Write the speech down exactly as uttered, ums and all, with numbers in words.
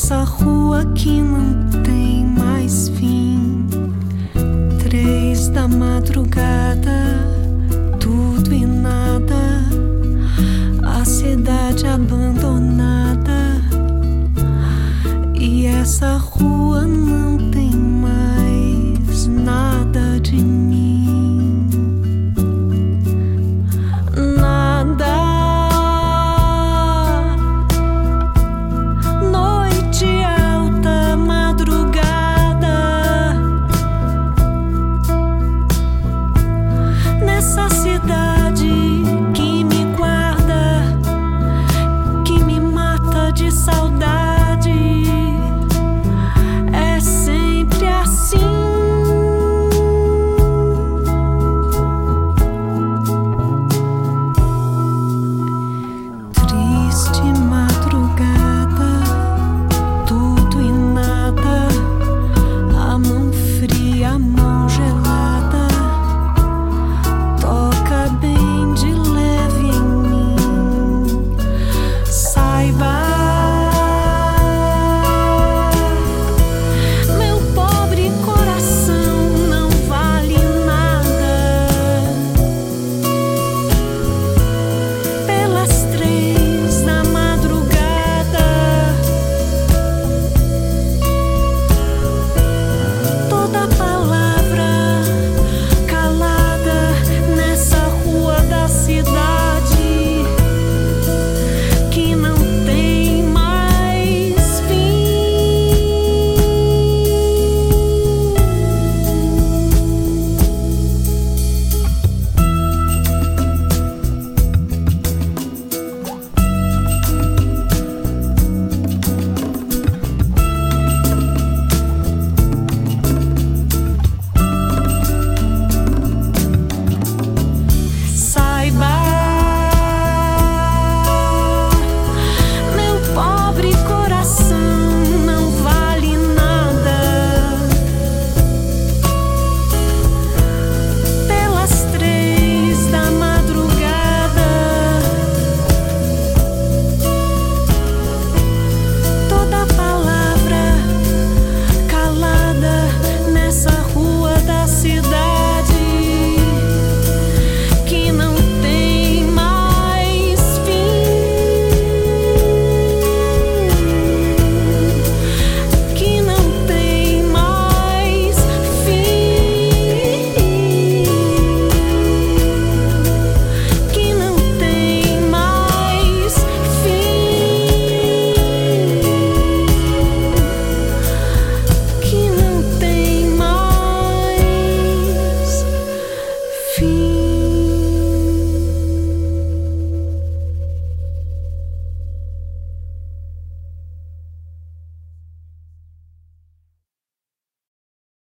nessa rua que não tem mais fim. Três da madrugada, tudo e nada, a cidade abandonada.